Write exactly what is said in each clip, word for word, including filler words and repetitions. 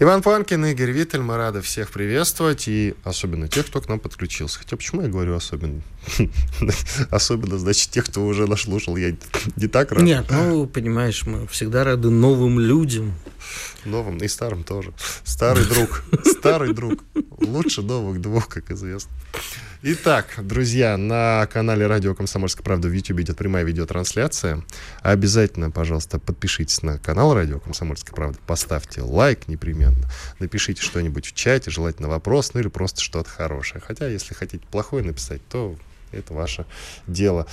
Иван Панкин, Игорь Виттель, мы рады всех приветствовать, и особенно тех, кто к нам подключился. Хотя почему я говорю особенно? Особенно, значит, тех, кто уже нас слушал, я не так рад. Нет, ну, понимаешь, мы всегда рады новым людям. Новым и старым тоже. Старый друг, старый друг. Лучше новых двух, как известно. Итак, друзья, на канале «Радио Комсомольская правда» в YouTube идет прямая видеотрансляция. Обязательно, пожалуйста, подпишитесь на канал «Радио Комсомольская правда», поставьте лайк непременно, напишите что-нибудь в чате, желательно вопрос, ну или просто что-то хорошее. Хотя, если хотите плохое написать, то это ваше дело.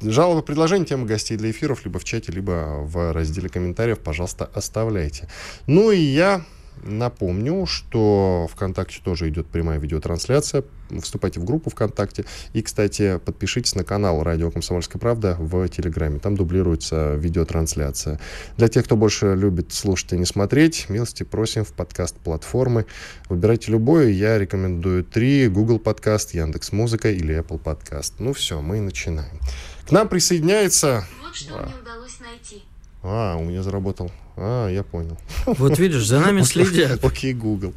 Жалобы, предложения, темы гостей для эфиров либо в чате, либо в разделе комментариев, пожалуйста, оставляйте. Ну и я... Напомню, что ВКонтакте тоже идет прямая видеотрансляция. Вступайте в группу ВКонтакте. И, кстати, подпишитесь на канал «Радио Комсомольская правда» в Телеграме. Там дублируется видеотрансляция. Для тех, кто больше любит слушать и не смотреть, милости просим в подкаст-платформы. Выбирайте любую. Я рекомендую три. Google подкаст, Яндекс.Музыка или Apple подкаст. Ну все, мы начинаем. К нам присоединяется... Вот что а. мне удалось найти. А, у меня заработал. А, я понял. Вот видишь, за нами следят. Окей, Google.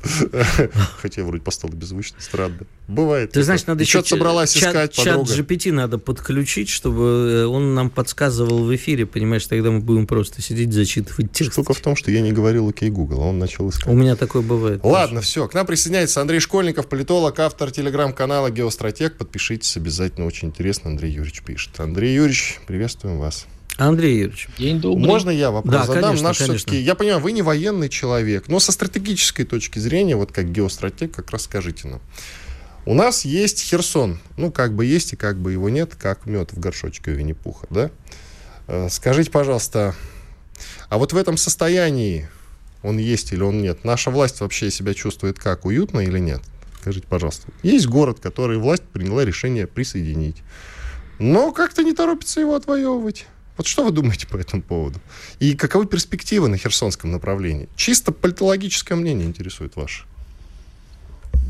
Хотя я вроде поставил беззвучно, странно. Бывает. Ты знаешь, надо еще собралась искать подруга. Чат джи пи ти надо подключить, чтобы он нам подсказывал в эфире, понимаешь, тогда мы будем просто сидеть, зачитывать текст. Штука в том, что я не говорил «Окей, Google», а он начал искать. У меня такое бывает. Ладно, все, к нам присоединяется Андрей Школьников, политолог, автор телеграм-канала «Геостратег». Подпишитесь обязательно, очень интересно. Андрей Юрьевич пишет. Андрей Юрьевич, приветствуем вас. Андрей Юрьевич, можно я вопрос да, задам? Конечно, конечно. Все-таки, я понимаю, вы не военный человек, но со стратегической точки зрения, вот как геостратег, как раз скажите нам. У нас есть Херсон, ну как бы есть и как бы его нет, как мед в горшочке у Винни-Пуха, да? Скажите, пожалуйста, а вот в этом состоянии он есть или он нет? Наша власть вообще себя чувствует как, уютно или нет? Скажите, пожалуйста. Есть город, который власть приняла решение присоединить, но как-то не торопится его отвоевывать. Вот что вы думаете по этому поводу? И каковы перспективы на херсонском направлении? Чисто политологическое мнение интересует ваше.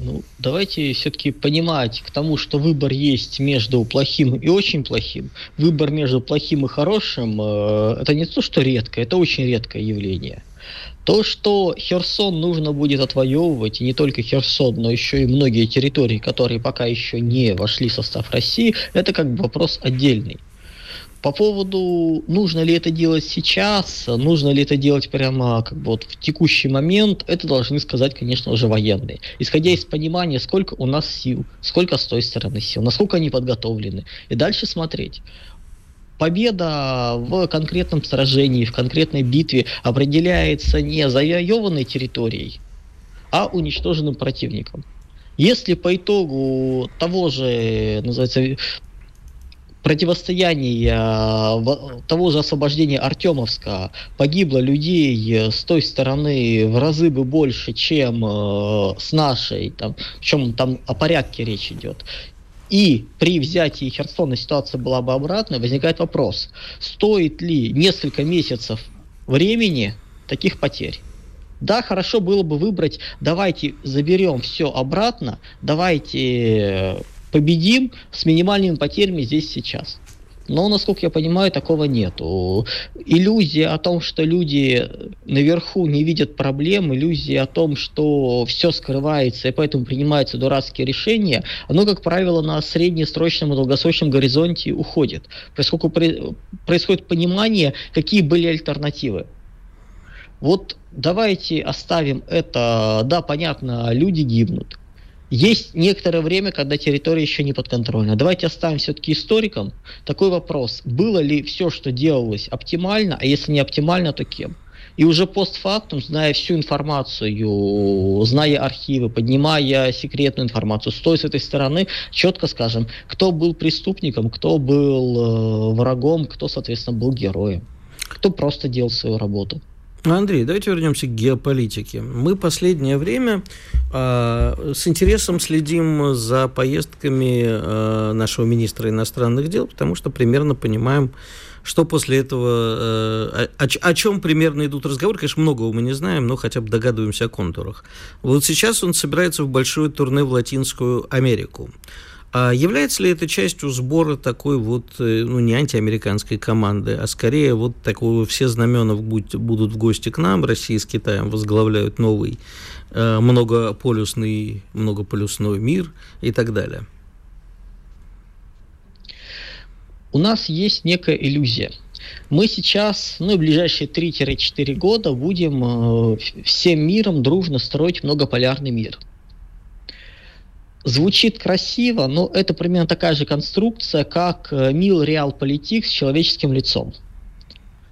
Ну, давайте все-таки понимать к тому, что выбор есть между плохим и очень плохим. Выбор между плохим и хорошим э, – это не то, что редко, это очень редкое явление. То, что Херсон нужно будет отвоевывать, и не только Херсон, но еще и многие территории, которые пока еще не вошли в состав России, это как бы вопрос отдельный. По поводу, нужно ли это делать сейчас, нужно ли это делать прямо как бы вот в текущий момент, это должны сказать, конечно же, военные. Исходя из понимания, сколько у нас сил, сколько с той стороны сил, насколько они подготовлены. И дальше смотреть. Победа в конкретном сражении, в конкретной битве определяется не завоеванной территорией, а уничтоженным противником. Если по итогу того же, называется... противостояние того же освобождения Артемовска погибло людей с той стороны в разы бы больше, чем э, с нашей, там, причем там о порядке речь идет. И при взятии Херсона ситуация была бы обратной, возникает вопрос, стоит ли несколько месяцев времени таких потерь? Да, хорошо было бы выбрать, давайте заберем все обратно, давайте... победим с минимальными потерями здесь сейчас. Но, насколько я понимаю, такого нету. Иллюзия о том, что люди наверху не видят проблем, иллюзия о том, что все скрывается и поэтому принимаются дурацкие решения, оно, как правило, на среднесрочном и долгосрочном горизонте уходит. Поскольку происходит понимание, какие были альтернативы. Вот давайте оставим это. Да, понятно, люди гибнут. Есть некоторое время, когда территория еще не подконтрольна. Давайте оставим все-таки историкам такой вопрос. Было ли все, что делалось, оптимально, а если не оптимально, то кем? И уже постфактум, зная всю информацию, зная архивы, поднимая секретную информацию, стоя с этой стороны, четко скажем, кто был преступником, кто был врагом, кто, соответственно, был героем, кто просто делал свою работу. Андрей, давайте вернемся к геополитике. Мы последнее время э, с интересом следим за поездками э, нашего министра иностранных дел, потому что примерно понимаем, что после этого, э, о, о чем примерно идут разговоры. Конечно, многого мы не знаем, но хотя бы догадываемся о контурах. Вот сейчас он собирается в большое турне в Латинскую Америку. А является ли это частью сбора такой вот, ну, не антиамериканской команды, а скорее вот такого, все знамена будут в гости к нам, Россия с Китаем возглавляют новый э, многополюсный, многополюсной мир и так далее? У нас есть некая иллюзия. Мы сейчас, ну и ближайшие три-четыре года будем э, всем миром дружно строить многополярный мир. Звучит красиво, но это примерно такая же конструкция, как мил реалполитик с человеческим лицом.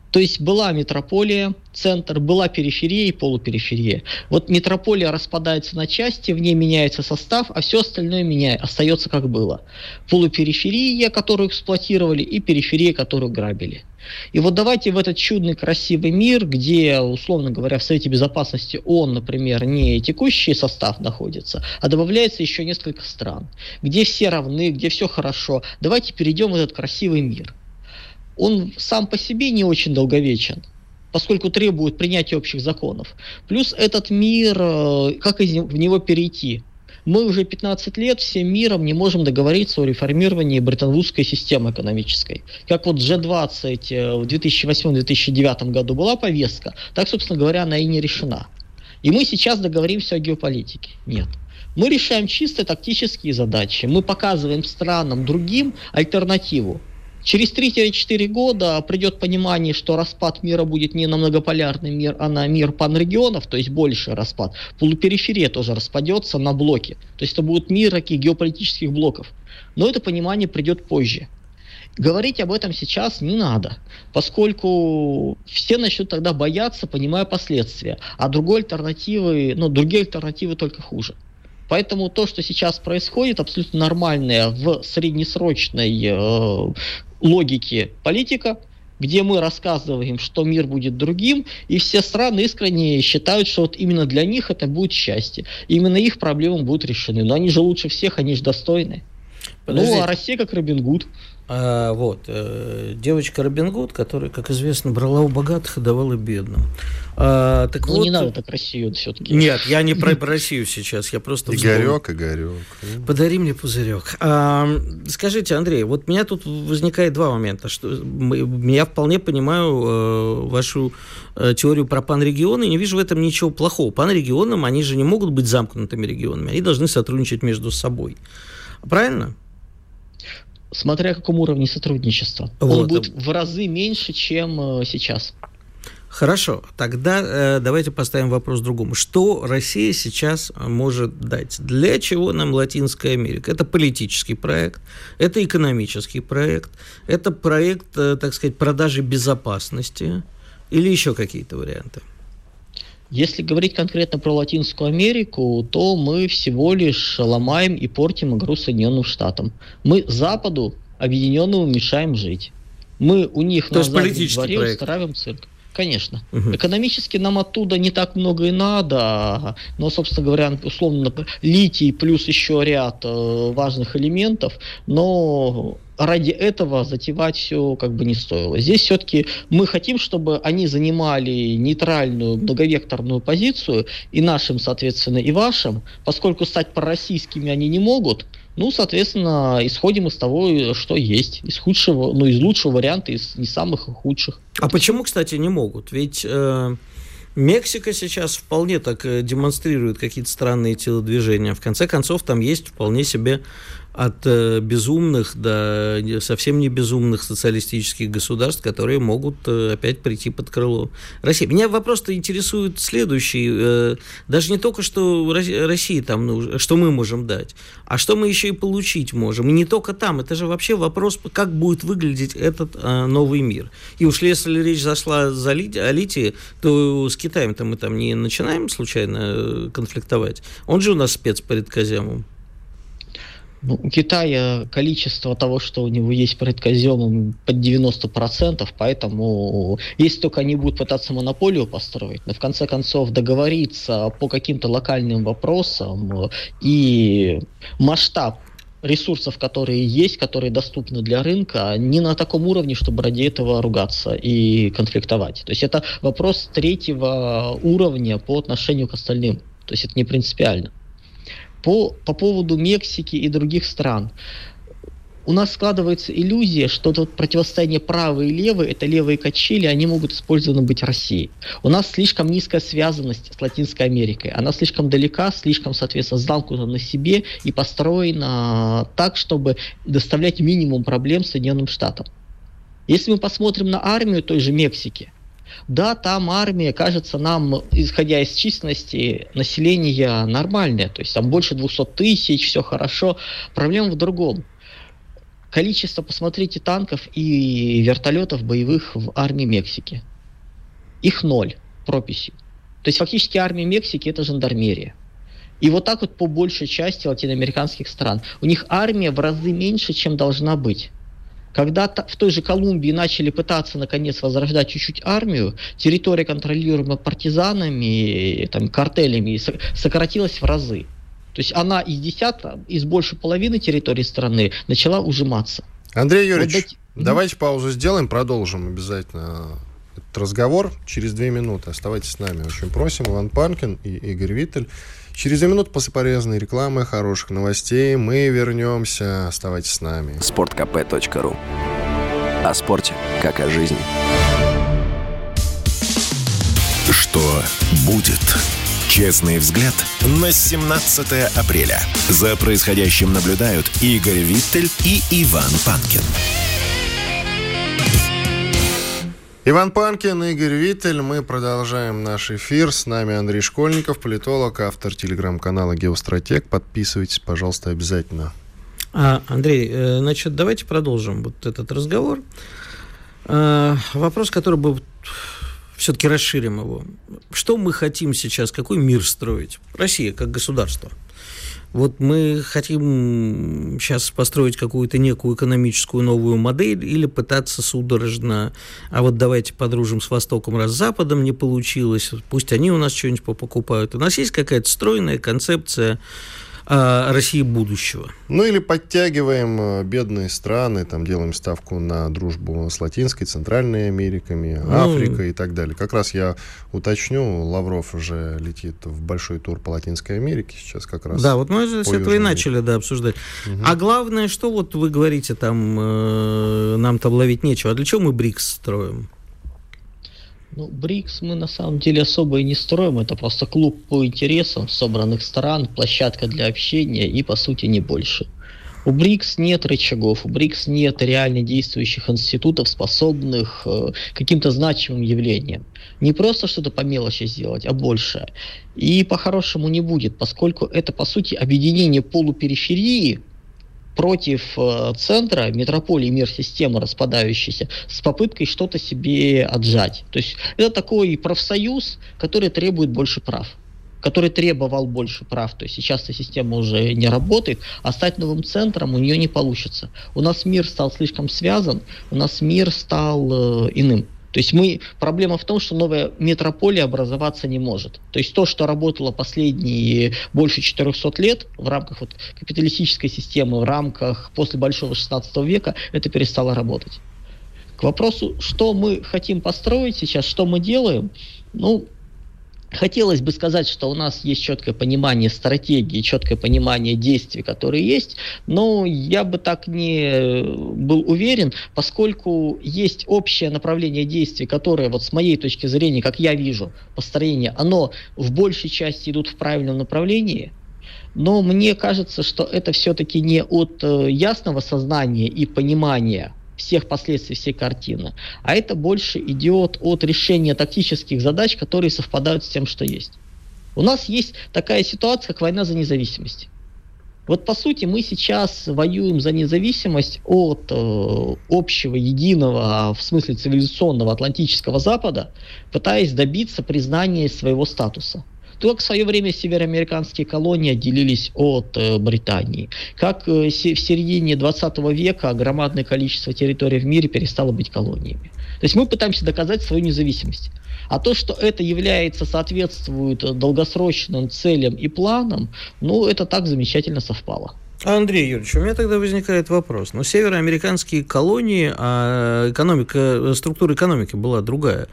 То есть была метрополия, центр, была периферия и полупериферия. Вот метрополия распадается на части, в ней меняется состав, а все остальное меняет, остается как было. Полупериферия, которую эксплуатировали, и периферия, которую грабили. И вот давайте в этот чудный, красивый мир, где, условно говоря, в Совете Безопасности ООН, например, не текущий состав находится, а добавляется еще несколько стран, где все равны, где все хорошо. Давайте перейдем в этот красивый мир. Он сам по себе не очень долговечен, поскольку требует принятия общих законов. Плюс этот мир, как из него, в него перейти? Мы уже пятнадцать лет всем миром не можем договориться о реформировании Бреттон-Вудской системы экономической. Как вот джи двадцать в две тысячи восьмом - две тысячи девятом году была повестка, так, собственно говоря, она и не решена. И мы сейчас договоримся о геополитике. Нет. Мы решаем чисто тактические задачи. Мы показываем странам другим альтернативу. Через три-четыре года придет понимание, что распад мира будет не на многополярный мир, а на мир панрегионов, то есть больше распад. Полупериферия тоже распадется на блоки. То есть это будут мир таких геополитических блоков. Но это понимание придет позже. Говорить об этом сейчас не надо, поскольку все начнут тогда бояться, понимая последствия. А другой альтернативы, ну, другие альтернативы только хуже. Поэтому то, что сейчас происходит, абсолютно нормальная в среднесрочной э, логике политика, где мы рассказываем, что мир будет другим, и все страны искренне считают, что вот именно для них это будет счастье. Именно их проблемы будут решены. Но они же лучше всех, они же достойны. Подождите. Ну, а Россия как Робин Гуд. А, вот, э, девочка Робин Гуд, которая, как известно, брала у богатых и давала бедным. А, так ну, вот... не надо так Россию все-таки. Нет, я не про Россию сейчас, я просто... Игорек, Игорек. Подари мне пузырек. А, скажите, Андрей, вот у меня тут возникает два момента. Что, я вполне понимаю э, вашу э, теорию про панрегионы, и не вижу в этом ничего плохого. Панрегионам, они же не могут быть замкнутыми регионами, они должны сотрудничать между собой. Правильно? Смотря о каком уровне сотрудничества. Вот. Он будет в разы меньше, чем э, сейчас. Хорошо. Тогда э, давайте поставим вопрос другому. Что Россия сейчас может дать? Для чего нам Латинская Америка? Это политический проект, это экономический проект, это проект, э, так сказать, продажи безопасности или еще какие-то варианты? Если говорить конкретно про Латинскую Америку, то мы всего лишь ломаем и портим игру Соединенным Штатам. Мы Западу, объединенному, мешаем жить. Мы у них то на заднем дворе проект. Устраиваем цирк. Конечно. Угу. Экономически нам оттуда не так много и надо, но, собственно говоря, условно, литий плюс еще ряд э, важных элементов, но ради этого затевать все как бы не стоило. Здесь все-таки мы хотим, чтобы они занимали нейтральную многовекторную позицию, и нашим, соответственно, и вашим, поскольку стать пророссийскими они не могут. Ну, соответственно, исходим из того, что есть. Из худшего, ну, из лучшего варианта, из не самых худших. А почему, кстати, не могут? Ведь э, Мексика сейчас вполне так демонстрирует какие-то странные телодвижения. В конце концов, там есть вполне себе от э, безумных до совсем не безумных социалистических государств, которые могут э, опять прийти под крыло России. Меня вопрос-то интересует следующий. Э, даже не только, что России там нужно, что мы можем дать, а что мы еще и получить можем. И не только там. Это же вообще вопрос, как будет выглядеть этот э, новый мир. И уж если речь зашла за ли, о литии, то с Китаем-то мы там не начинаем случайно конфликтовать. Он же у нас спец по редкоземам. Ну, у Китая количество того, что у него есть предказем, под девяносто процентов, поэтому если только они будут пытаться монополию построить, но в конце концов договориться по каким-то локальным вопросам и масштаб ресурсов, которые есть, которые доступны для рынка, не на таком уровне, чтобы ради этого ругаться и конфликтовать. То есть это вопрос третьего уровня по отношению к остальным. То есть это не принципиально. По, по поводу Мексики и других стран. У нас складывается иллюзия, что тут противостояние правые и левые, это левые качели, они могут использованы быть Россией. У нас слишком низкая связанность с Латинской Америкой. Она слишком далека, слишком, соответственно, замкнута на себе и построена так, чтобы доставлять минимум проблем Соединенным Штатам. Если мы посмотрим на армию той же Мексики, да, там армия, кажется нам, исходя из численности населения, нормальная. То есть там больше двести тысяч, все хорошо. Проблема в другом. Количество, посмотрите, танков и вертолетов боевых в армии Мексики. Их ноль прописью. То есть фактически армия Мексики – это жандармерия. И вот так вот по большей части латиноамериканских стран. У них армия в разы меньше, чем должна быть. Когда в той же Колумбии начали пытаться, наконец, возрождать чуть-чуть армию, территория, контролируемая партизанами, там, картелями, сократилась в разы. То есть она из десятка, из больше половины территории страны начала ужиматься. Андрей Юрьевич, вот эти... давайте паузу сделаем, продолжим обязательно этот разговор через две минуты. Оставайтесь с нами. Очень просим. Иван Панкин и Игорь Виттель. Через две минуты после полезной рекламы, хороших новостей мы вернемся. Оставайтесь с нами. спорт кэ пэ точка ру. О спорте, как о жизни. Что будет? Честный взгляд на семнадцатое апреля. За происходящим наблюдают Игорь Виттель и Иван Панкин. Иван Панкин, Игорь Виттель. Мы продолжаем наш эфир. С нами Андрей Школьников, политолог, автор телеграм-канала «Геостратег». Подписывайтесь, пожалуйста, обязательно. А, Андрей, значит, давайте продолжим вот этот разговор. А, вопрос, который бы... Все-таки расширим его. Что мы хотим сейчас? Какой мир строить? Россия как государство. Вот мы хотим сейчас построить какую-то некую экономическую новую модель или пытаться судорожно, а вот давайте подружим с Востоком, раз с Западом не получилось, пусть они у нас что-нибудь покупают. У нас есть какая-то стройная концепция э, России будущего. Ну или подтягиваем бедные страны, там делаем ставку на дружбу с Латинской, Центральной Америкой, Африкой ну... и так далее. Как раз я уточню, Лавров уже летит в большой тур по Латинской Америке сейчас как раз. Да, вот мы с этого Южной и начали да, обсуждать. Угу. А главное, что вот вы говорите, там э, нам там ловить нечего. А для чего мы БРИКС строим? Ну, БРИКС мы на самом деле особо и не строим. Это просто клуб по интересам собранных стран, площадка для общения и, по сути, не больше. У БРИКС нет рычагов, у БРИКС нет реально действующих институтов, способных э, каким-то значимым явлениям. Не просто что-то по мелочи сделать, а больше. И по-хорошему не будет, поскольку это, по сути, объединение полупериферии против э, центра, метрополии, мир системы распадающейся, с попыткой что-то себе отжать. То есть это такой профсоюз, который требует больше прав. который требовал больше прав, то есть сейчас эта система уже не работает, а стать новым центром у нее не получится. У нас мир стал слишком связан, у нас мир стал э, иным. То есть мы, проблема в том, что новая метрополия образоваться не может. То есть то, что работало последние больше четыреста лет в рамках вот капиталистической системы, в рамках после большого шестнадцатого века, это перестало работать. К вопросу, что мы хотим построить сейчас, что мы делаем, ну, хотелось бы сказать, что у нас есть четкое понимание стратегии, четкое понимание действий, которые есть, но я бы так не был уверен, поскольку есть общее направление действий, которое вот с моей точки зрения, как я вижу построение, оно в большей части идут в правильном направлении. Но мне кажется, что это все-таки не от ясного сознания и понимания всех последствий, всей картины. А это больше идет от решения тактических задач, которые совпадают с тем, что есть. У нас есть такая ситуация, как война за независимость. Вот по сути мы сейчас воюем за независимость от э, общего, единого, в смысле цивилизационного, атлантического Запада, пытаясь добиться признания своего статуса. Как в свое время североамериканские колонии отделились от э, Британии? Как э, в середине двадцатого века громадное количество территорий в мире перестало быть колониями? То есть мы пытаемся доказать свою независимость. А то, что это является, соответствует долгосрочным целям и планам, ну, это так замечательно совпало. Андрей Юрьевич, у меня тогда возникает вопрос. Ну, североамериканские колонии, а экономика, структура экономики была другая.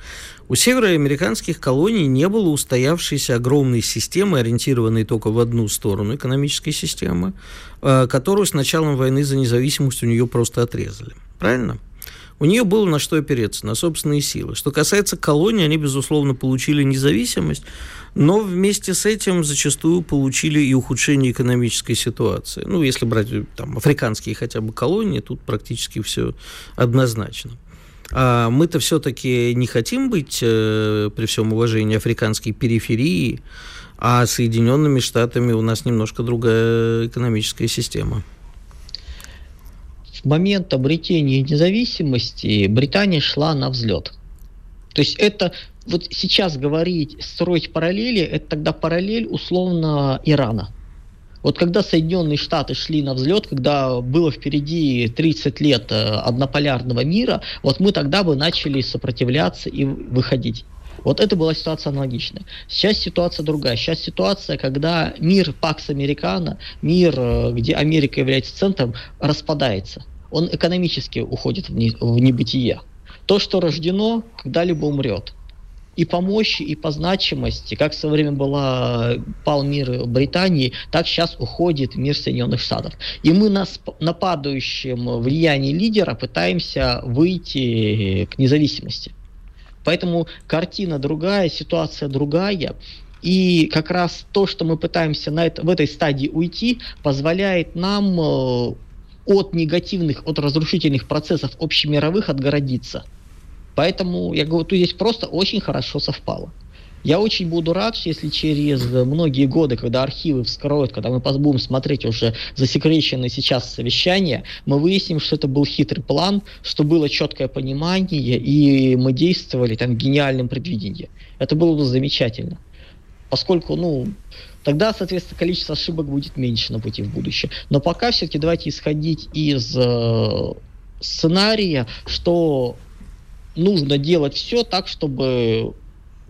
У североамериканских колоний не было устоявшейся огромной системы, ориентированной только в одну сторону экономической системы, которую с началом войны за независимость у нее просто отрезали. Правильно? У нее было на что опереться, на собственные силы. Что касается колоний, они, безусловно, получили независимость, но вместе с этим зачастую получили и ухудшение экономической ситуации. Ну, если брать там африканские хотя бы колонии, тут практически все однозначно. А мы-то все-таки не хотим быть, при всем уважении, африканской периферии, а с Соединенными Штатами у нас немножко другая экономическая система. Момент обретения независимости Британия шла на взлет. То есть это вот сейчас говорить, строить параллели, это тогда параллель условно Ирана. Вот когда Соединенные Штаты шли на взлет, когда было впереди тридцать лет однополярного мира, вот мы тогда бы начали сопротивляться и выходить. Вот это была ситуация аналогичная. Сейчас ситуация другая. Сейчас ситуация, когда мир Пакс Американо, мир, где Америка является центром, распадается. Он экономически уходит в небытие. То, что рождено, когда-либо умрет. И по мощи, и по значимости, как в свое время была, пал мир Британии, так сейчас уходит мир Соединенных Штатов. И мы на, на падающем влиянии лидера пытаемся выйти к независимости. Поэтому картина другая, ситуация другая. И как раз то, что мы пытаемся на это, в этой стадии уйти, позволяет нам э, от негативных, от разрушительных процессов общемировых отгородиться. Поэтому, я говорю, тут здесь просто очень хорошо совпало. Я очень буду рад, если через многие годы, когда архивы вскроют, когда мы будем смотреть уже засекреченные сейчас совещания, мы выясним, что это был хитрый план, что было четкое понимание, и мы действовали там гениальным предвидением. Это было бы замечательно. Поскольку, ну, тогда, соответственно, количество ошибок будет меньше на пути в будущее. Но пока все-таки давайте исходить из э, сценария, что нужно делать все так, чтобы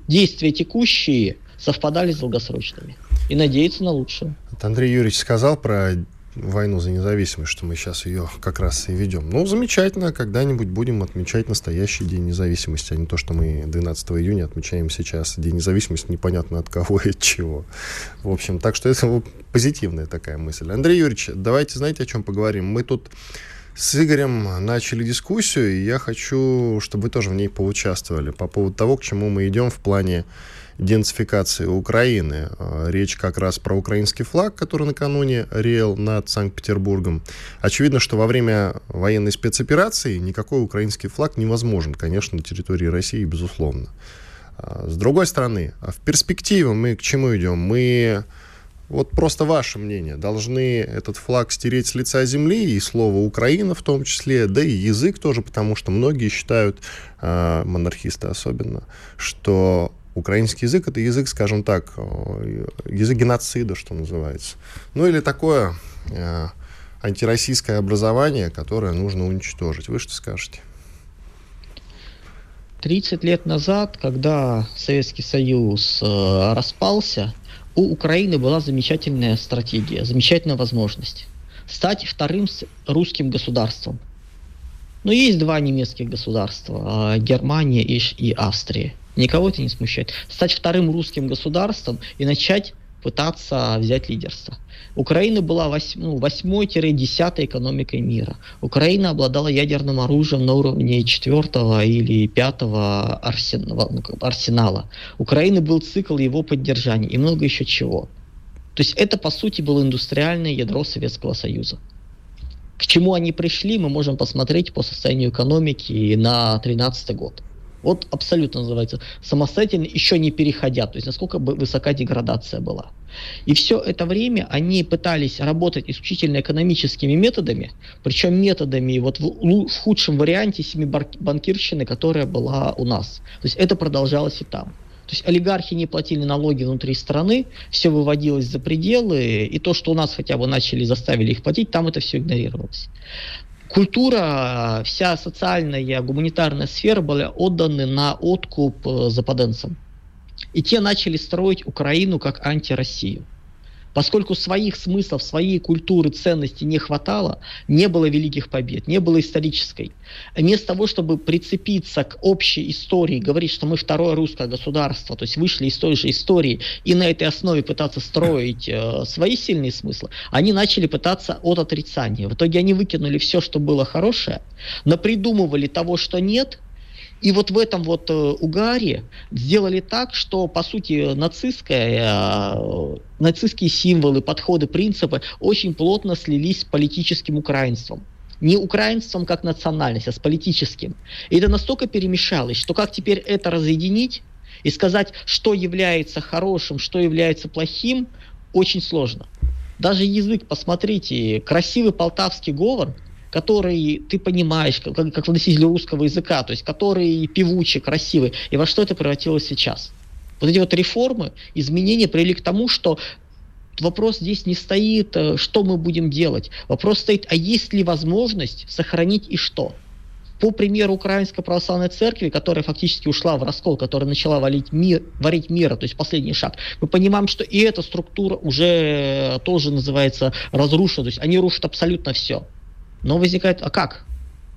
действия текущие совпадали с долгосрочными. И надеяться на лучшее. Андрей Юрьевич сказал про войну за независимость, что мы сейчас ее как раз и ведем. Ну, замечательно, когда-нибудь будем отмечать настоящий День независимости, а не то, что мы двенадцатого июня отмечаем сейчас День независимости, непонятно от кого и от чего. В общем, так что это позитивная такая мысль. Андрей Юрьевич, давайте, знаете, о чем поговорим? Мы тут с Игорем начали дискуссию, и я хочу, чтобы вы тоже в ней поучаствовали по поводу того, к чему мы идем в плане денацификации Украины. Речь как раз про украинский флаг, который накануне реял над Санкт-Петербургом. Очевидно, что во время военной спецоперации никакой украинский флаг невозможен, конечно, на территории России, безусловно. С другой стороны, в перспективе мы к чему идем? Мы... Вот просто ваше мнение. Должны этот флаг стереть с лица земли, и слово «Украина» в том числе, да и язык тоже, потому что многие считают, э, монархисты особенно, что украинский язык — это язык, скажем так, язык геноцида, что называется. Ну или такое э, антироссийское образование, которое нужно уничтожить. Вы что скажете? тридцать лет назад, когда Советский Союз э, распался, у Украины была замечательная стратегия, замечательная возможность стать вторым русским государством. Но есть два немецких государства, Германия и Австрия. Никого это не смущает. Стать вторым русским государством и начать пытаться взять лидерство. Украина была восьмой-десятой экономикой мира. Украина обладала ядерным оружием на уровне четвертого или пятого арсенала. Украины был цикл его поддержания и много еще чего. То есть это, по сути, было индустриальное ядро Советского Союза. К чему они пришли, мы можем посмотреть по состоянию экономики на тринадцатый год. Вот абсолютно называется самостоятельно, еще не переходя, то есть насколько высока деградация была. И все это время они пытались работать исключительно экономическими методами, причем методами вот в, в худшем варианте семибанкирщины, которая была у нас. То есть это продолжалось и там. То есть олигархи не платили налоги внутри страны, все выводилось за пределы, и то, что у нас хотя бы начали, заставили их платить, там это все игнорировалось. Культура, вся социальная, гуманитарная сфера были отданы на откуп западенцам. И те начали строить Украину как антироссию. Поскольку своих смыслов, своей культуры, ценностей не хватало, не было великих побед, не было исторической. Вместо того, чтобы прицепиться к общей истории, говорить, что мы второе русское государство, то есть вышли из той же истории, и на этой основе пытаться строить э, свои сильные смыслы, они начали пытаться от отрицания. В итоге они выкинули все, что было хорошее, напридумывали того, что нет. И вот в этом вот э, угаре сделали так, что, по сути, нацистская, э, нацистские символы, подходы, принципы очень плотно слились с политическим украинством. Не украинством как национальность, а с политическим. И это настолько перемешалось, что как теперь это разъединить и сказать, что является хорошим, что является плохим, очень сложно. Даже язык, посмотрите, красивый полтавский говор, который ты понимаешь, как, как носитель русского языка, то есть который певучий, красивый, и во что это превратилось сейчас. Вот эти вот реформы, изменения привели к тому, что вопрос здесь не стоит, что мы будем делать. Вопрос стоит, а есть ли возможность сохранить и что? По примеру Украинской православной церкви, которая фактически ушла в раскол, которая начала варить мир, варить мира, то есть последний шаг, мы понимаем, что и эта структура уже тоже называется разрушена, то есть они рушат абсолютно все. Но возникает, а как?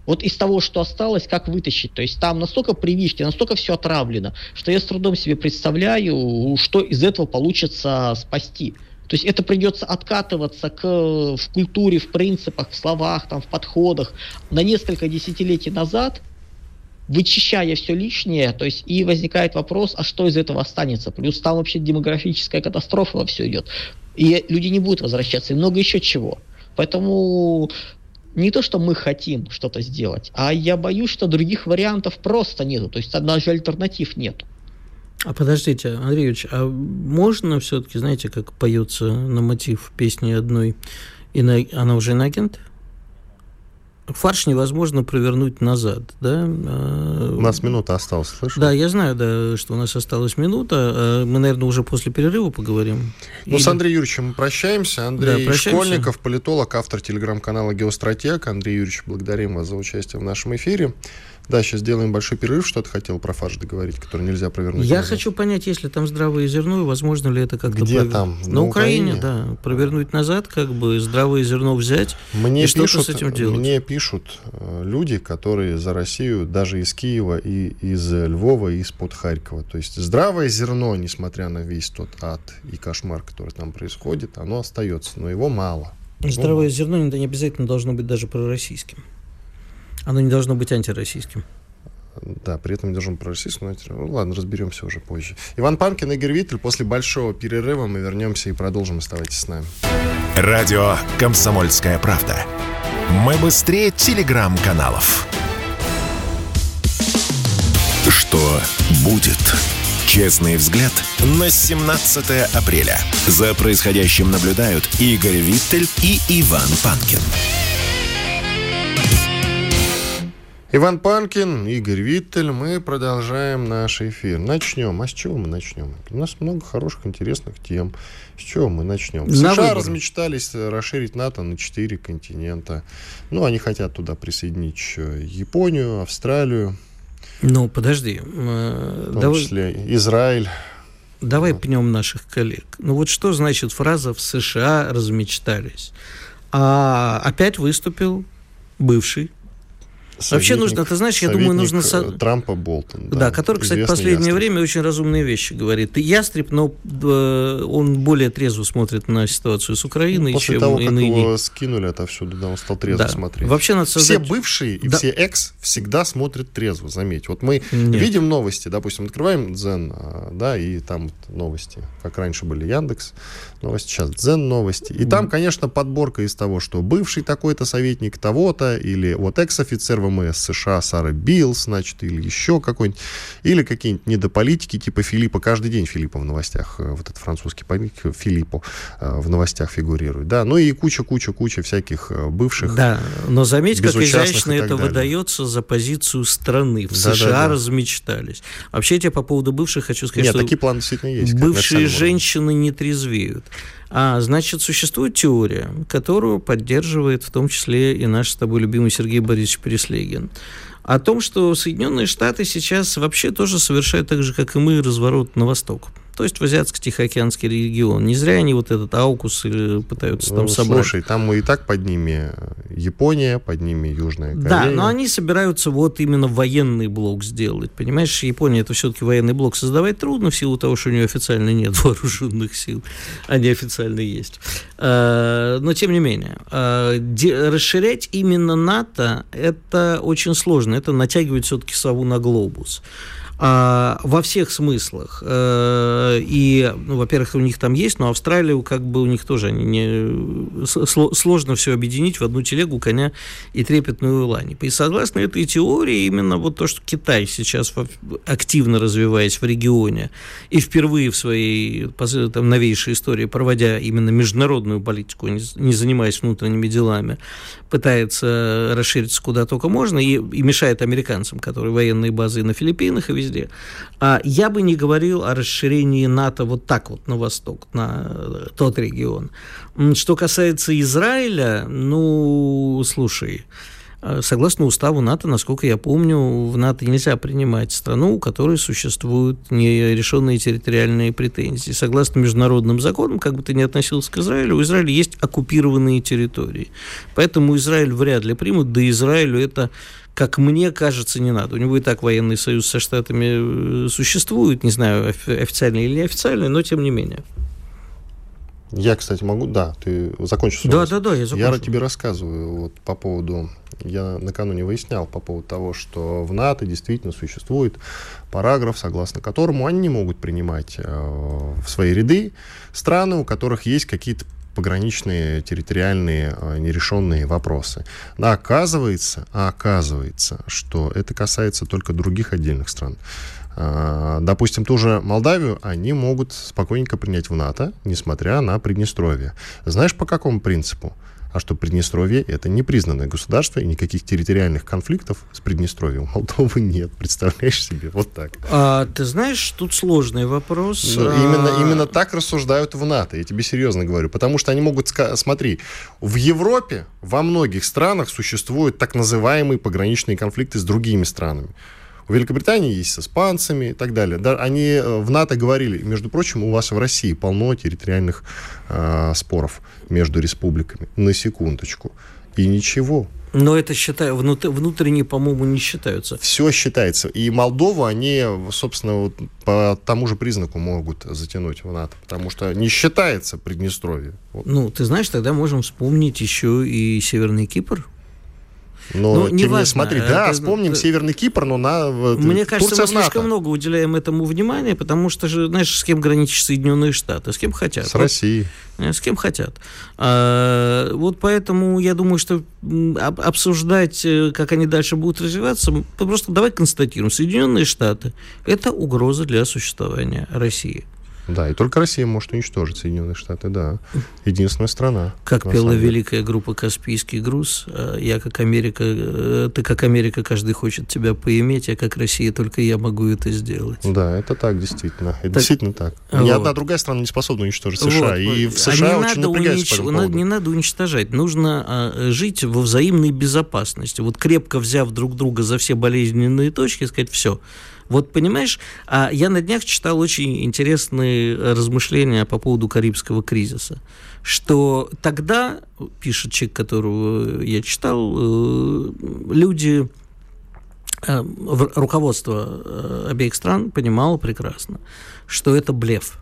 Вот из того, что осталось, как вытащить? То есть там настолько привычки, настолько все отравлено, что я с трудом себе представляю, что из этого получится спасти. То есть это придется откатываться к, в культуре, в принципах, в словах, там, в подходах на несколько десятилетий назад, вычищая все лишнее, то есть и возникает вопрос, а что из этого останется? Плюс там вообще демографическая катастрофа во все идет. И люди не будут возвращаться, и много еще чего. Поэтому не то, что мы хотим что-то сделать, а я боюсь, что других вариантов просто нету, то есть даже альтернатив нету. А подождите, Андрей Юрьевич, а можно все-таки, знаете, как поется на мотив песни одной, ино... она уже иноагент? Фарш невозможно провернуть назад, да? У нас минута осталась, слышал? Да, я знаю, да, что у нас осталась минута. Мы, наверное, уже после перерыва поговорим. Ну, Или... с Андреем Юрьевичем мы прощаемся. Андрей, да, прощаемся. Школьников, политолог, автор телеграм-канала «Геостратег». Андрей Юрьевич, благодарим вас за участие в нашем эфире. Да, сейчас сделаем большой перерыв. Что ты хотел про фарш договорить, который нельзя провернуть? Я назад. хочу понять, если там здравое зерно, возможно ли это как-то... Где провер... там? На, на Украине? Украине, да. Провернуть назад, как бы здравое зерно взять. Мне и пишут, что-то с этим делать. Мне пишут люди, которые за Россию даже из Киева, и из Львова, и из-под Харькова. То есть здравое зерно, несмотря на весь тот ад и кошмар, который там происходит, оно остается, но его мало. Здравое ну, зерно не обязательно должно быть даже пророссийским. Оно не должно быть антироссийским. Да, при этом не должно быть пророссийским. Но анти... ну, ладно, разберемся уже позже. Иван Панкин, Игорь Виттель. После большого перерыва мы вернемся и продолжим. Оставайтесь с нами. Радио «Комсомольская правда». Мы быстрее телеграм-каналов. Что будет? Честный взгляд на семнадцатое апреля. За происходящим наблюдают Игорь Виттель и Иван Панкин. Иван Панкин, Игорь Виттель, мы продолжаем наш эфир. Начнем. А с чего мы начнем? У нас много хороших, интересных тем. С чего мы начнем? В США выборы. Размечтались расширить НАТО на четыре континента. Ну, они хотят туда присоединить Японию, Австралию. Ну, подожди. В том давай... числе Израиль. Давай вот. пнем наших коллег. Ну, вот что значит фраза «в США размечтались». А опять выступил бывший. Советник, Вообще нужно, ты знаешь, я думаю, нужно... Трампа Болтон. Да, да, который, кстати, в последнее ястреб. время очень разумные вещи говорит. И ястреб, но он более трезво смотрит на ситуацию с Украиной, ну, чем того, и ныне. После того, как его скинули отовсюду, да, он стал трезво да. смотреть. Вообще надо создать... Все бывшие и да. все экс всегда смотрят трезво, заметь. Вот мы Нет. видим новости, допустим, открываем Дзен, да, и там новости, как раньше были Яндекс, новости, сейчас Дзен новости. И mm. там, конечно, подборка из того, что бывший такой-то советник того-то, или вот экс-офицер в форумы с США, Сары Биллс, значит, или еще какой-нибудь, или какие-нибудь недополитики типа Филиппа, каждый день Филиппа в новостях, вот этот французский политик Филиппо в новостях фигурирует, да, ну и куча-куча-куча всяких бывших. Да, но заметь, как изящно это далее. Выдается за позицию страны. В да, США да, да. размечтались. Вообще, я тебе по поводу бывших хочу сказать, Нет, что такие планы действительно есть, бывшие женщины не трезвеют. А, значит, существует теория, которую поддерживает в том числе и наш с тобой любимый Сергей Борисович Переслегин, о том, что Соединенные Штаты сейчас вообще тоже совершают так же, как и мы, разворот на восток. То есть в Азиатско-Тихоокеанский регион. Не зря они вот этот аукус пытаются там ну, собрать. Слушай, там мы и так под ними Япония, под ними Южная Корея. Да, но они собираются вот именно военный блок сделать. Понимаешь, Япония — это все-таки военный блок создавать трудно в силу того, что у нее официально нет вооруженных сил. Они официально есть. Но тем не менее, расширять именно НАТО — это очень сложно. Это натягивает все-таки сову на глобус. Во всех смыслах. И, ну, во-первых, у них там есть, но Австралию как бы у них тоже они не... сложно все объединить в одну телегу коня и трепетную лань. И согласно этой теории, именно вот то, что Китай сейчас, активно развиваясь в регионе, и впервые в своей там, новейшей истории, проводя именно международную политику, не занимаясь внутренними делами, пытается расшириться куда только можно и, и мешает американцам, которые военные базы и на Филиппинах, и везде. Я бы не говорил о расширении НАТО вот так вот на восток, на тот регион. Что касается Израиля, ну, слушай, согласно уставу НАТО, насколько я помню, в НАТО нельзя принимать страну, у которой существуют нерешенные территориальные претензии. Согласно международным законам, как бы ты ни относился к Израилю, у Израиля есть оккупированные территории. Поэтому Израиль вряд ли примут, да Израилю это... как мне кажется, не надо. У него и так военный союз со Штатами существует, не знаю, официальный или неофициальный, но тем не менее. Я, кстати, могу... Да, ты закончишь. Да, да, да, я закончу. Я тебе рассказываю вот по поводу... Я накануне выяснял по поводу того, что в НАТО действительно существует параграф, согласно которому они не могут принимать э, в свои ряды страны, у которых есть какие-то пограничные, территориальные, нерешенные вопросы. Да, оказывается, оказывается, что это касается только других отдельных стран. Допустим, ту же Молдавию они могут спокойненько принять в НАТО, несмотря на Приднестровье. Знаешь, по какому принципу? А что Приднестровье — это непризнанное государство, и никаких территориальных конфликтов с Приднестровьем у Молдовы нет. Представляешь себе? Вот так. А, ты знаешь, тут сложный вопрос. Но, а... именно, именно так рассуждают в НАТО, я тебе серьезно говорю. Потому что они могут... Смотри, в Европе во многих странах существуют так называемые пограничные конфликты с другими странами. У Великобритании есть с испанцами и так далее. Да, они в НАТО говорили, между прочим, у вас в России полно территориальных э, споров между республиками. На секундочку. И ничего. Но это считаю, внутренне, по-моему, не считаются. Все считается. И Молдову они, собственно, вот по тому же признаку могут затянуть в НАТО, потому что не считается Приднестровье. Вот. Ну, ты знаешь, тогда можем вспомнить еще и Северный Кипр. Но ну, не важно. Смотри, да, это, вспомним это, Северный Кипр, но на мне Турция кажется, мы слишком много уделяем этому внимания, потому что же, знаешь, с кем граничат Соединенные Штаты, с кем хотят. С вот, Россией. С кем хотят. А, вот поэтому я думаю, что обсуждать, как они дальше будут развиваться, просто давай констатируем, Соединенные Штаты – это угроза для существования России. Да, и только Россия может уничтожить Соединенные Штаты, да. Единственная страна. Как пела великая группа «Каспийский груз», я как Америка, ты как Америка, каждый хочет тебя поиметь, я как Россия, только я могу это сделать. Да, это так, действительно. Это так, действительно так. Вот. Ни одна другая страна не способна уничтожить США. Вот. И в США а очень напрягаются по этому поводу. Не надо уничтожать, нужно жить во взаимной безопасности. Вот крепко взяв друг друга за все болезненные точки, сказать «все». Вот, понимаешь, я на днях читал очень интересные размышления по поводу Карибского кризиса, что тогда, пишет человек, которого я читал, люди, руководство обеих стран понимало прекрасно, что это блеф.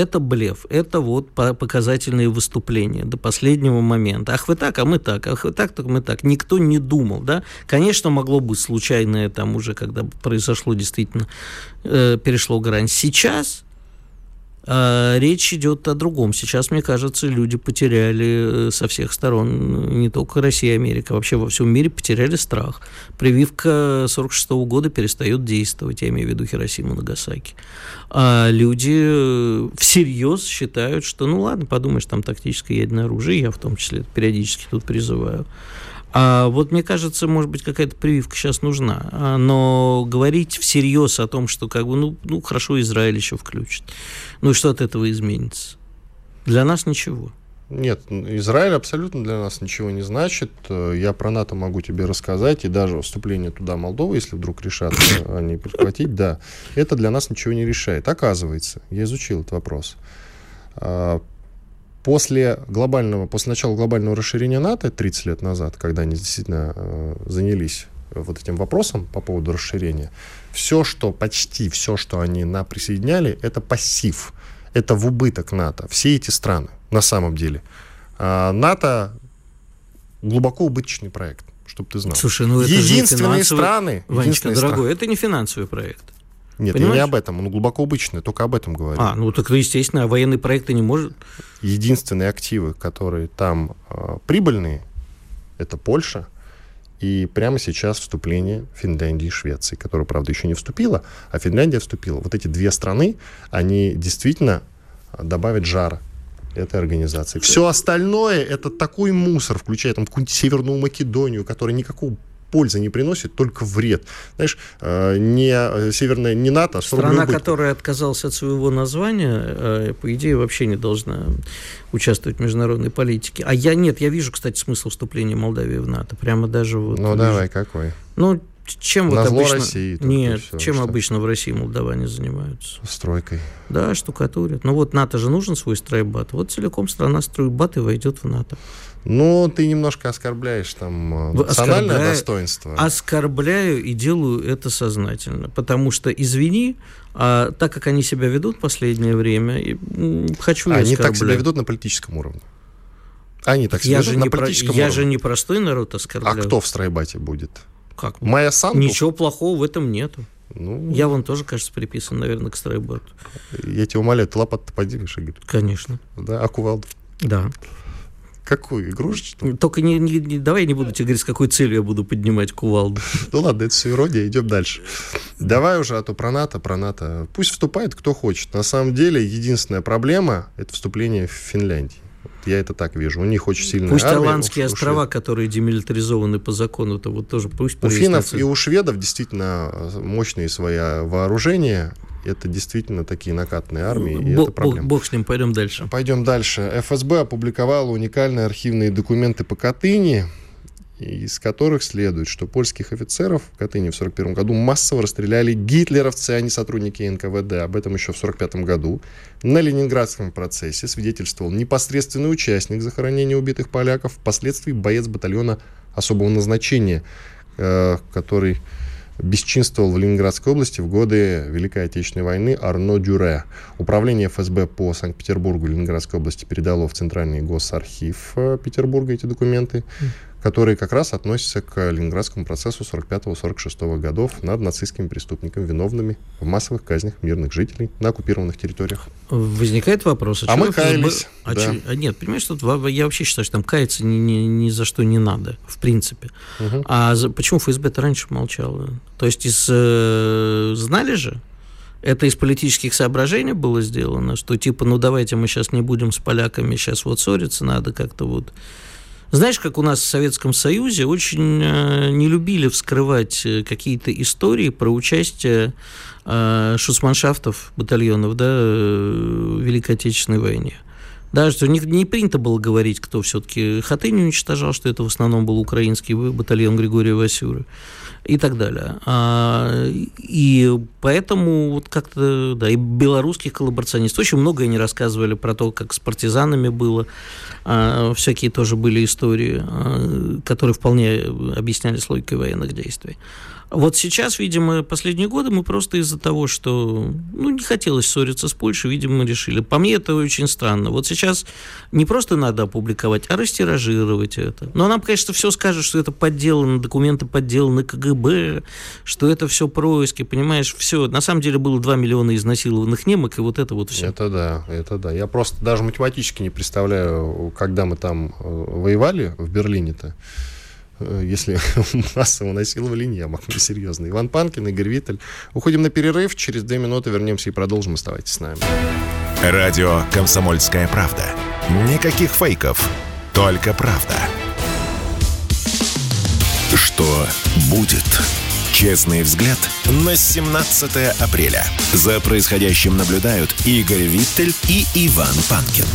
Это блеф, это вот показательные выступления до последнего момента. Ах, вы так, а мы так, ах, вы так, так мы так. Никто не думал, да? Конечно, могло быть случайное там уже, когда произошло действительно, э, перешло грань. Сейчас А речь идет о другом. Сейчас, мне кажется, люди потеряли со всех сторон, не только Россия, Америка, вообще во всем мире потеряли страх. Прививка сорок шестого года перестает действовать, я имею в виду Хиросиму, Нагасаки. А люди всерьез считают, что, ну ладно, подумаешь, там тактическое ядерное оружие, я в том числе периодически тут призываю. А вот мне кажется, может быть, какая-то прививка сейчас нужна, но говорить всерьез о том, что как бы, ну, ну хорошо, Израиль еще включит, ну и что от этого изменится? Для нас ничего. Нет, Израиль абсолютно для нас ничего не значит. Я про НАТО могу тебе рассказать, и даже вступление туда Молдовы, если вдруг решат они прихватить, да, это для нас ничего не решает. Оказывается, я изучил этот вопрос. После глобального, после начала глобального расширения НАТО тридцать лет назад, когда они действительно э, занялись вот этим вопросом по поводу расширения, все, что, почти все, что они наприсоединяли, это пассив, это в убыток НАТО. Все эти страны, на самом деле. А НАТО глубоко убыточный проект, чтобы ты знал. Слушай, ну это единственные же финансовый... страны... Ванечка, дорогой, страны. Это не финансовый проект. Нет, понимаешь? Я не об этом, он глубоко обычный, только об этом говорю. А, ну так, естественно, а военные проекты не может... Единственные активы, которые там э, прибыльные, это Польша, и прямо сейчас вступление Финляндии и Швеции, которая, правда, еще не вступила, а Финляндия вступила. Вот эти две страны, они действительно добавят жара этой организации. Все остальное, это такой мусор, включая там какую-нибудь Северную Македонию, которая никакого... пользы не приносит, только вред. Знаешь, не Северная, не НАТО... Страна, которая отказалась от своего названия, по идее, вообще не должна участвовать в международной политике. А я нет, я вижу, кстати, смысл вступления Молдавии в НАТО. Прямо даже вот... Ну, вижу. Давай, какой? Ну, чем вот обычно... России, нет, все, чем что? Обычно в России молдаване занимаются? Стройкой. Да, штукатурят. Ну вот НАТО же нужен свой стройбат. Вот целиком страна стройбат и войдет в НАТО. Ну, ты немножко оскорбляешь там национальное Оскорбля... достоинство. Оскорбляю и делаю это сознательно. Потому что, извини, а так как они себя ведут в последнее время, и, м, хочу я оскорблять. Они так себя ведут на политическом уровне. Они так себя я ведут на политическом про... уровне. Я же не простой народ оскорбляю. А кто в стройбате будет? Как? Майя Санду? Ничего плохого в этом нету. Ну... Я вон тоже, кажется, приписан, наверное, к стройбату. Я тебя умоляю, ты лопату-то поднимешь, Игорь? Конечно. Да, а кувалду? Да. Какую? Игрушечную? Только не, не, не, давай я не буду тебе говорить, с какой целью я буду поднимать кувалду. Ну ладно, это все ирония, идем дальше. Давай уже, а то про НАТО, про НАТО. Пусть вступает, кто хочет. На самом деле, единственная проблема – это вступление в Финляндию. Я это так вижу. У них очень сильная пусть армия. Пусть Аландские острова, которые демилитаризованы по закону, то вот тоже пусть... У финнов и у шведов действительно мощные свои вооружения. Это действительно такие накатные армии, и бог, это проблема. Бог, бог с ним, пойдем дальше. Пойдем дальше. эф эс бэ опубликовала уникальные архивные документы по Катыни, из которых следует, что польских офицеров в Катыни в сорок первом году массово расстреляли гитлеровцы, а не сотрудники эн ка вэ дэ. Об этом еще в сорок пятом году. На Ленинградском процессе свидетельствовал непосредственный участник захоронения убитых поляков, впоследствии боец батальона особого назначения, который... бесчинствовал в Ленинградской области в годы Великой Отечественной войны Арно Дюре. Управление эф эс бэ по Санкт-Петербургу и Ленинградской области передало в Центральный госархив Петербурга эти документы, которые как раз относятся к Ленинградскому процессу сорок пятого сорок шестого годов над нацистскими преступниками, виновными в массовых казнях мирных жителей на оккупированных территориях. Возникает вопрос. А, а мы каялись. Бы... А да. че... а нет, понимаешь, тут я вообще считаю, что там каяться ни, ни, ни за что не надо, в принципе. Угу. А за... почему эф эс бэ-то раньше молчало? То есть из... знали же? Это из политических соображений было сделано, что типа, ну давайте мы сейчас не будем с поляками, сейчас вот ссориться надо как-то вот... Знаешь, как у нас в Советском Союзе очень э, не любили вскрывать какие-то истории про участие э, шуцманшафтов, батальонов, да, в Великой Отечественной войне. Да, что не, не принято было говорить, кто все-таки Хатынь уничтожал, что это в основном был украинский батальон Григория Васюры и так далее. А, и поэтому вот как-то, да, и белорусских коллаборационистов. Очень много они рассказывали про то, как с партизанами было. А, всякие тоже были истории, а, которые вполне объяснялись логикой военных действий. Вот сейчас, видимо, последние годы мы просто из-за того, что ну, не хотелось ссориться с Польшей, видимо, мы решили. По мне это очень странно. Вот сейчас не просто надо опубликовать, а растиражировать это. Но нам, конечно, все скажут, что это подделано, документы подделаны, ка гэ бэ ФСБ, что это все происки, понимаешь, все. На самом деле было два миллиона изнасилованных немок, и вот это вот все. Это да, это да. Я просто даже математически не представляю, когда мы там воевали, в Берлине-то, если массово насиловали немок, серьезно. Иван Панкин, Игорь Виттель. Уходим на перерыв, через две минуты вернемся и продолжим. Оставайтесь с нами. Радио «Комсомольская правда». Никаких фейков, только правда. Что будет? Честный взгляд на семнадцатое апреля. За происходящим наблюдают Игорь Виттель и Иван Панкин.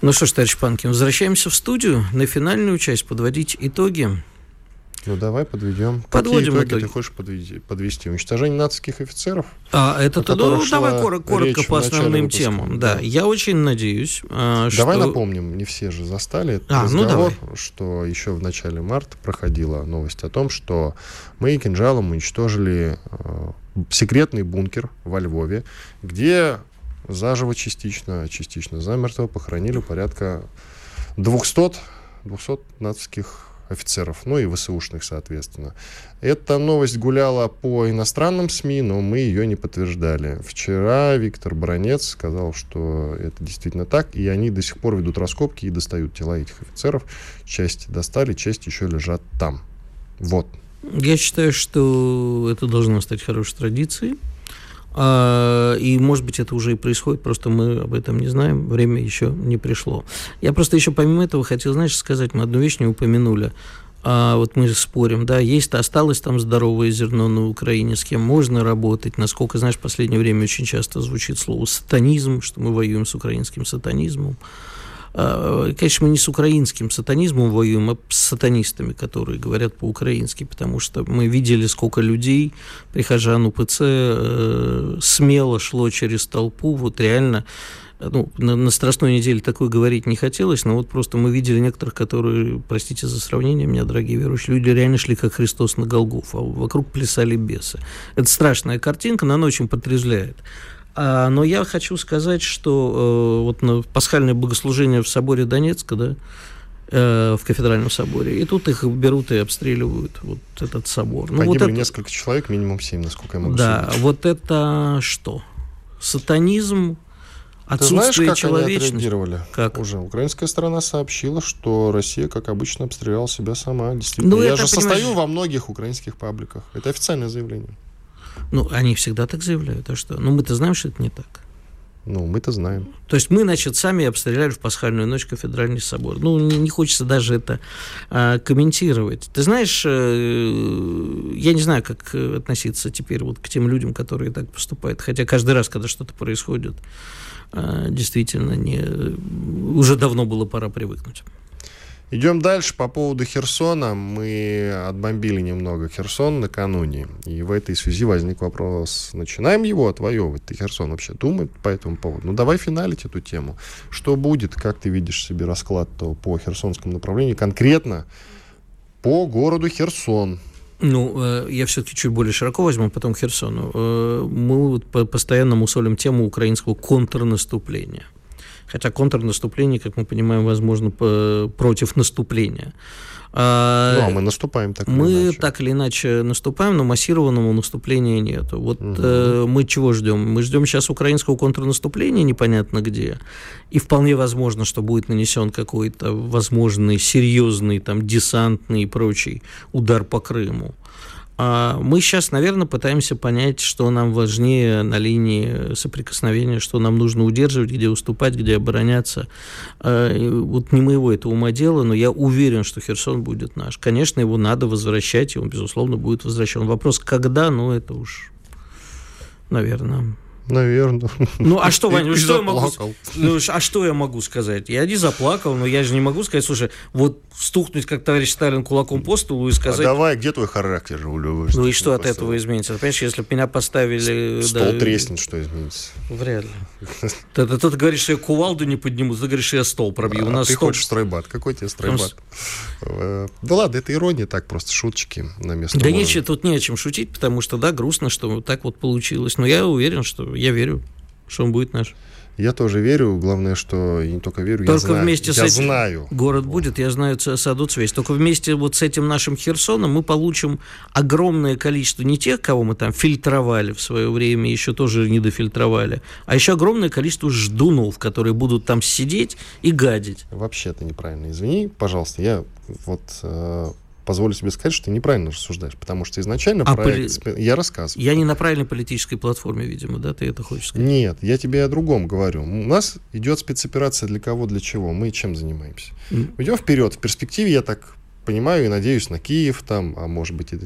Ну что ж, товарищ Панкин, возвращаемся в студию на финальную часть, подводить итоги. Ну, давай подведем. Подводим. Какие итоги, итоги ты хочешь подвести? подвести? Уничтожение нацистских офицеров? А, это то, ну, давай коротко, коротко по основным темам. Да. Да. Я очень надеюсь, что... Давай напомним, не все же застали этот а, разговор, ну что еще в начале марта проходила новость о том, что мы кинжалом уничтожили э, секретный бункер во Львове, где заживо частично, частично замертво похоронили порядка двухсот, двухсот нацистских офицеров, ну и ВСУшных, соответственно. Эта новость гуляла по иностранным СМИ, но мы ее не подтверждали. Вчера Виктор Баранец сказал, что это действительно так, и они до сих пор ведут раскопки и достают тела этих офицеров. Часть достали, часть еще лежат там. Вот. Я считаю, что это должно стать хорошей традицией. И, может быть, это уже и происходит, просто мы об этом не знаем, время еще не пришло. Я просто еще помимо этого хотел, знаешь, сказать, мы одну вещь не упомянули. А вот мы спорим, да, есть, осталось там здоровое зерно на Украине, с кем можно работать, насколько, знаешь, в последнее время очень часто звучит слово сатанизм, что мы воюем с украинским сатанизмом. Конечно, мы не с украинским сатанизмом воюем, а с сатанистами, которые говорят по-украински, потому что мы видели, сколько людей, прихожан УПЦ, э, смело шло через толпу, вот реально, ну, на, на Страстной неделе такое говорить не хотелось, но вот просто мы видели некоторых, которые, простите за сравнение, меня, дорогие верующие, люди реально шли, как Христос на Голгофу, а вокруг плясали бесы. Это страшная картинка, но она очень потрезвляет. Но я хочу сказать, что э, вот на пасхальное богослужение в соборе Донецка, да, э, в кафедральном соборе, и тут их берут и обстреливают, вот этот собор. Ну, погибли вот несколько это... человек, минимум семь, насколько я могу да, судить. Да, вот это что? Сатанизм, отсутствие человечности. Ты знаешь, как они отреагировали? Как? Уже украинская сторона сообщила, что Россия, как обычно, обстреляла себя сама. Действительно, ну, я это, же понимаешь... состою во многих украинских пабликах. Это официальное заявление. Ну, они всегда так заявляют, а что? Ну, мы-то знаем, что это не так. Ну, мы-то знаем. То есть мы, значит, сами обстреляли в пасхальную ночь кафедральный собор. Ну, не хочется даже это а, комментировать. Ты знаешь, э, я не знаю, как относиться теперь вот к тем людям, которые так поступают. Хотя каждый раз, когда что-то происходит, э, действительно, не... уже давно было пора привыкнуть. Идем дальше. По поводу Херсона. Мы отбомбили немного Херсон накануне. И в этой связи возник вопрос, начинаем его отвоевывать? Ты, Херсон, вообще думает по этому поводу? Ну, давай финалить эту тему. Что будет? Как ты видишь себе расклад-то по херсонскому направлению? Конкретно по городу Херсон. Ну, я все-таки чуть более широко возьму, потом к Херсону. Мы постоянно мусолим тему украинского контрнаступления. Хотя контрнаступление, как мы понимаем, возможно, по- против наступления. А, ну, а мы наступаем так или мы иначе. Мы так или иначе наступаем, но массированного наступления нет. Вот угу. э, мы чего ждем? Мы ждем сейчас украинского контрнаступления непонятно где. И вполне возможно, что будет нанесен какой-то возможный серьезный там, десантный и прочий удар по Крыму. Мы сейчас, наверное, пытаемся понять, что нам важнее на линии соприкосновения, что нам нужно удерживать, где уступать, где обороняться. Вот не моего это ума дело, но я уверен, что Херсон будет наш. Конечно, его надо возвращать, и он, безусловно, будет возвращен. Вопрос, когда, ну, это уж, наверное... Наверное. Ну, а что, Ваня, что я могу... ну, а что я могу сказать? Я не заплакал, но я же не могу сказать, слушай, вот стукнуть, как товарищ Сталин, кулаком по столу и сказать... А давай, где твой характер? Улю, ну, и что от этого изменится? Понимаешь, если бы меня поставили... Стол да, треснет, что изменится? Вряд ли. Ты, ты, ты говоришь, что я кувалду не подниму, ты говоришь, что я стол пробью. А, У нас ты стол... хочешь стройбат? Какой тебе стройбат? Там... Да ладно, это ирония, так, просто шуточки на место. Да нечего, тут не о чем шутить, потому что, да, грустно, что так вот получилось. Но я уверен, что... Я верю, что он будет наш. Я тоже верю. Главное, что я не только верю, только я знаю. Вместе я с этим знаю. Город будет, я знаю Садуцвесь. Только вместе вот с этим нашим Херсоном мы получим огромное количество не тех, кого мы там фильтровали в свое время, еще тоже не дофильтровали, а еще огромное количество ждунов, которые будут там сидеть и гадить. Вообще ты неправильно. Извини, пожалуйста, я вот... Э... позволю себе сказать, что ты неправильно рассуждаешь, потому что изначально а проект... Поли... Я рассказываю. Я не на правильной политической платформе, видимо, да? Ты это хочешь сказать? Нет, я тебе о другом говорю. У нас идет спецоперация для кого, для чего. Мы чем занимаемся? Mm. Идем вперед. В перспективе, я так понимаю, и надеюсь на Киев, там, а может быть, и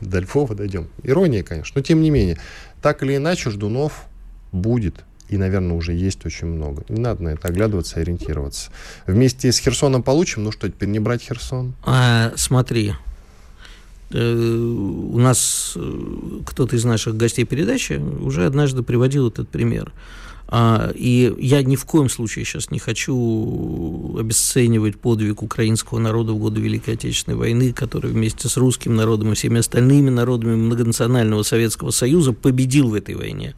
до Львова дойдем. Ирония, конечно, но тем не менее. Так или иначе, ждунов будет. И, наверное, уже есть очень много. Не надо на это оглядываться, ориентироваться. Вместе с Херсоном получим. Ну что, теперь не брать Херсон? А, смотри, у нас кто-то из наших гостей передачи уже однажды приводил этот пример. И я ни в коем случае сейчас не хочу обесценивать подвиг украинского народа в годы Великой Отечественной войны, который вместе с русским народом и всеми остальными народами многонационального Советского Союза победил в этой войне.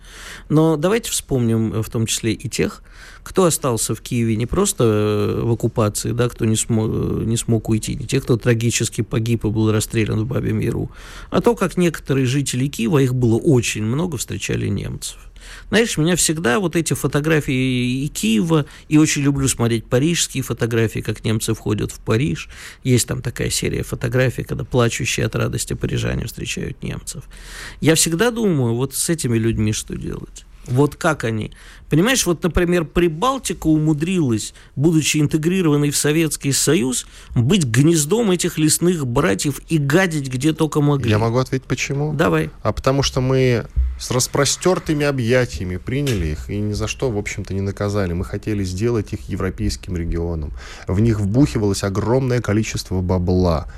Но давайте вспомним в том числе и тех, кто остался в Киеве не просто в оккупации, да, кто не смог, не смог уйти, не те, кто трагически погиб и был расстрелян в Бабьем Яру, а то, как некоторые жители Киева, их было очень много, встречали немцев. Знаешь, меня всегда вот эти фотографии и Киева, и очень люблю смотреть парижские фотографии, как немцы входят в Париж. Есть там такая серия фотографий, когда плачущие от радости парижане встречают немцев. Я всегда думаю, вот с этими людьми что делать? Вот как они. Понимаешь, вот, например, Прибалтика умудрилась, будучи интегрированной в Советский Союз, быть гнездом этих лесных братьев и гадить где только могли. Я могу ответить, почему? Давай. А потому что мы с распростертыми объятиями приняли их и ни за что, в общем-то, не наказали. Мы хотели сделать их европейским регионом. В них вбухивалось огромное количество бабла.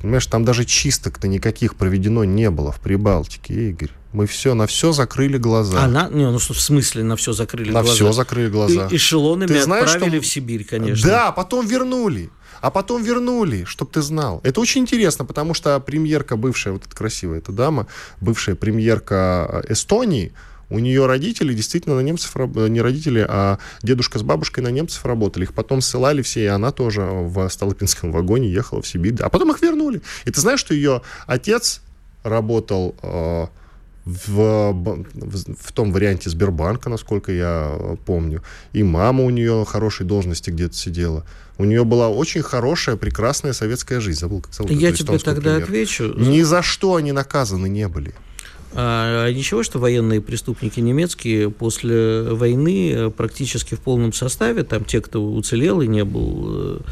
Понимаешь, там даже чисток-то никаких проведено не было в Прибалтике, Игорь. Мы все, на все закрыли глаза. А на, не, ну, в смысле на все закрыли на глаза? На все закрыли глаза. И эшелонами ты знаешь, отправили что... в Сибирь, конечно. Да, потом вернули. А потом вернули, чтоб ты знал. Это очень интересно, потому что премьерка бывшая, вот эта красивая эта дама, бывшая премьерка Эстонии, у нее родители действительно на немцев, не родители, а дедушка с бабушкой на немцев работали. Их потом ссылали все, и она тоже в Столыпинском вагоне ехала в Сибирь. А потом их вернули. И ты знаешь, что ее отец работал э, в, в, в том варианте Сбербанка, насколько я помню. И мама у нее хорошей должности где-то сидела. У нее была очень хорошая, прекрасная советская жизнь. Забыл, как зовут. Я тебе тогда пример. Отвечу. Ни за что они наказаны не были. А ничего, что военные преступники немецкие после войны практически в полном составе, там те, кто уцелел и не был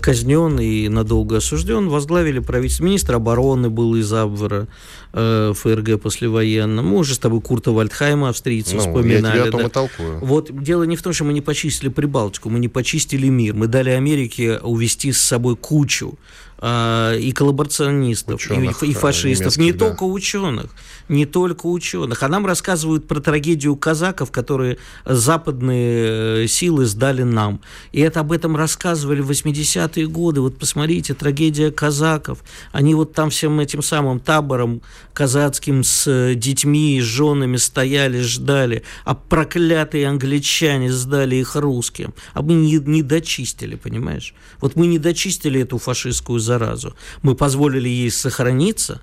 казнен и надолго осужден, возглавили правительство. Министр обороны был из Абвера, э, ФРГ послевоенного. Мы уже с тобой Курта Вальдхайма, австрийца, ну, вспоминали. Я тебя о том да. и толкую. Вот дело не в том, что мы не почистили Прибалтику, мы не почистили мир. Мы дали Америке увести с собой кучу э, и коллаборационистов, ученых, и, и фашистов. Не да. только ученых. Не только ученых. А нам рассказывают про трагедию казаков, которые западные силы сдали нам. И это об этом рассказывали в восьмидесятых десятые годы, вот посмотрите, трагедия казаков, они вот там всем этим самым табором казацким с детьми и женами стояли, ждали, а проклятые англичане сдали их русским, а мы не, не дочистили, понимаешь? Вот мы не дочистили эту фашистскую заразу, мы позволили ей сохраниться,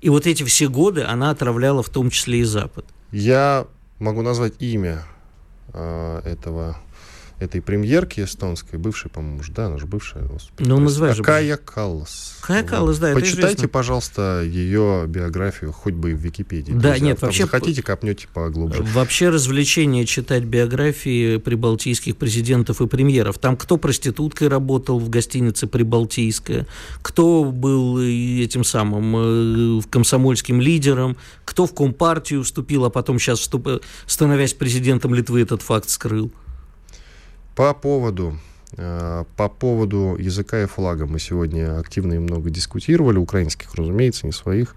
и вот эти все годы она отравляла в том числе и Запад. Я могу назвать имя э, этого... этой премьерки эстонской, бывшей, по-моему, да, она же бывшая. Господи, ну, называй же. Кая Каллас. Кая Каллас, да, это известно. Почитайте, пожалуйста, ее биографию, хоть бы и в Википедии. Да, друзья. Нет, вообще... Хотите, копнете поглубже. Вообще развлечение читать биографии прибалтийских президентов и премьеров. Там кто проституткой работал в гостинице «Прибалтийская», кто был этим самым комсомольским лидером, кто в Компартию вступил, а потом сейчас, вступ... становясь президентом Литвы, этот факт скрыл. По поводу, по поводу языка и флага мы сегодня активно и много дискутировали, украинских, разумеется, не своих.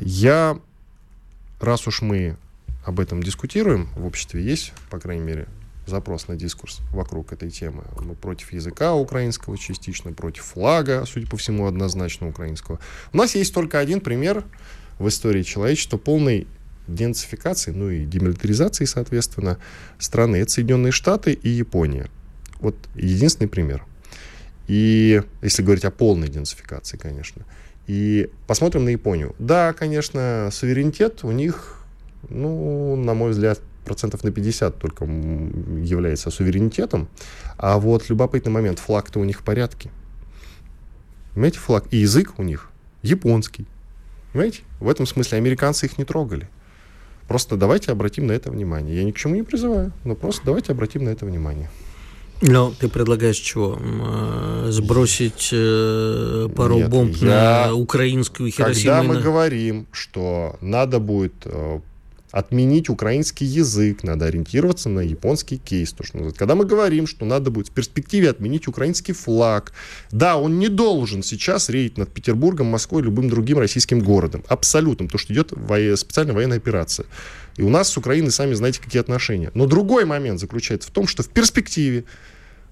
Я, раз уж мы об этом дискутируем, в обществе есть, по крайней мере, запрос на дискурс вокруг этой темы. Мы против языка украинского частично, против флага, судя по всему, однозначно украинского. У нас есть только один пример в истории человечества полной денацификации, ну и демилитаризации, соответственно, страны. Это Соединенные Штаты и Япония. Вот единственный пример. И если говорить о полной денацификации, конечно. И посмотрим на Японию. Да, конечно, суверенитет у них, ну, на мой взгляд, процентов на пятьдесят только является суверенитетом. А вот любопытный момент, флаг-то у них в порядке. Понимаете, флаг и язык у них японский. Понимаете, в этом смысле американцы их не трогали. Просто давайте обратим на это внимание. Я ни к чему не призываю, но просто давайте обратим на это внимание. Ну, ты предлагаешь чего? Сбросить пару Нет, бомб я... на украинскую Хиросиму? Когда мы на... говорим, что надо будет отменить украинский язык, надо ориентироваться на японский кейс. То, что когда мы говорим, что надо будет в перспективе отменить украинский флаг, да, он не должен сейчас реять над Петербургом, Москвой, любым другим российским городом. Абсолютно. Потому что идет во... специальная военная операция. И у нас с Украиной, сами знаете, какие отношения. Но другой момент заключается в том, что в перспективе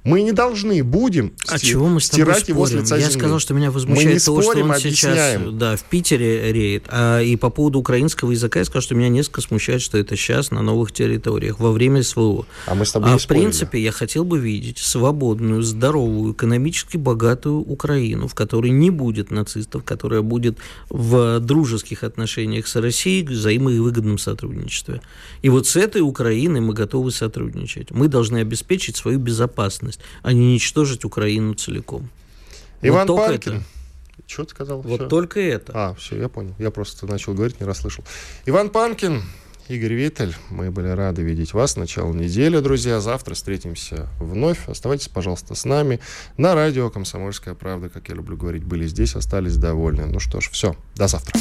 мы не должны будем а сти- чего мы с тобой стирать спорим? Его с лица земли. Я сказал, что меня возмущает мы не то, спорим, что он объясняем. Сейчас да, в Питере реет. А, и по поводу украинского языка я сказал, что меня несколько смущает, что это сейчас на новых территориях, во время СВО. А мы с тобой а не в спорили. Принципе, я хотел бы видеть свободную, здоровую, экономически богатую Украину, в которой не будет нацистов, которая будет в дружеских отношениях с Россией, взаимовыгодном сотрудничестве. И вот с этой Украиной мы готовы сотрудничать. Мы должны обеспечить свою безопасность, а не уничтожить Украину целиком. Иван вот Панкин. Это... Что ты сказал? Вот все. Только это. А, все, я понял. Я просто начал говорить, не расслышал. Иван Панкин, Игорь Виттель. Мы были рады видеть вас. Начало недели, друзья. Завтра встретимся вновь. Оставайтесь, пожалуйста, с нами. На радио «Комсомольская правда», как я люблю говорить, были здесь, остались довольны. Ну что ж, все. До завтра.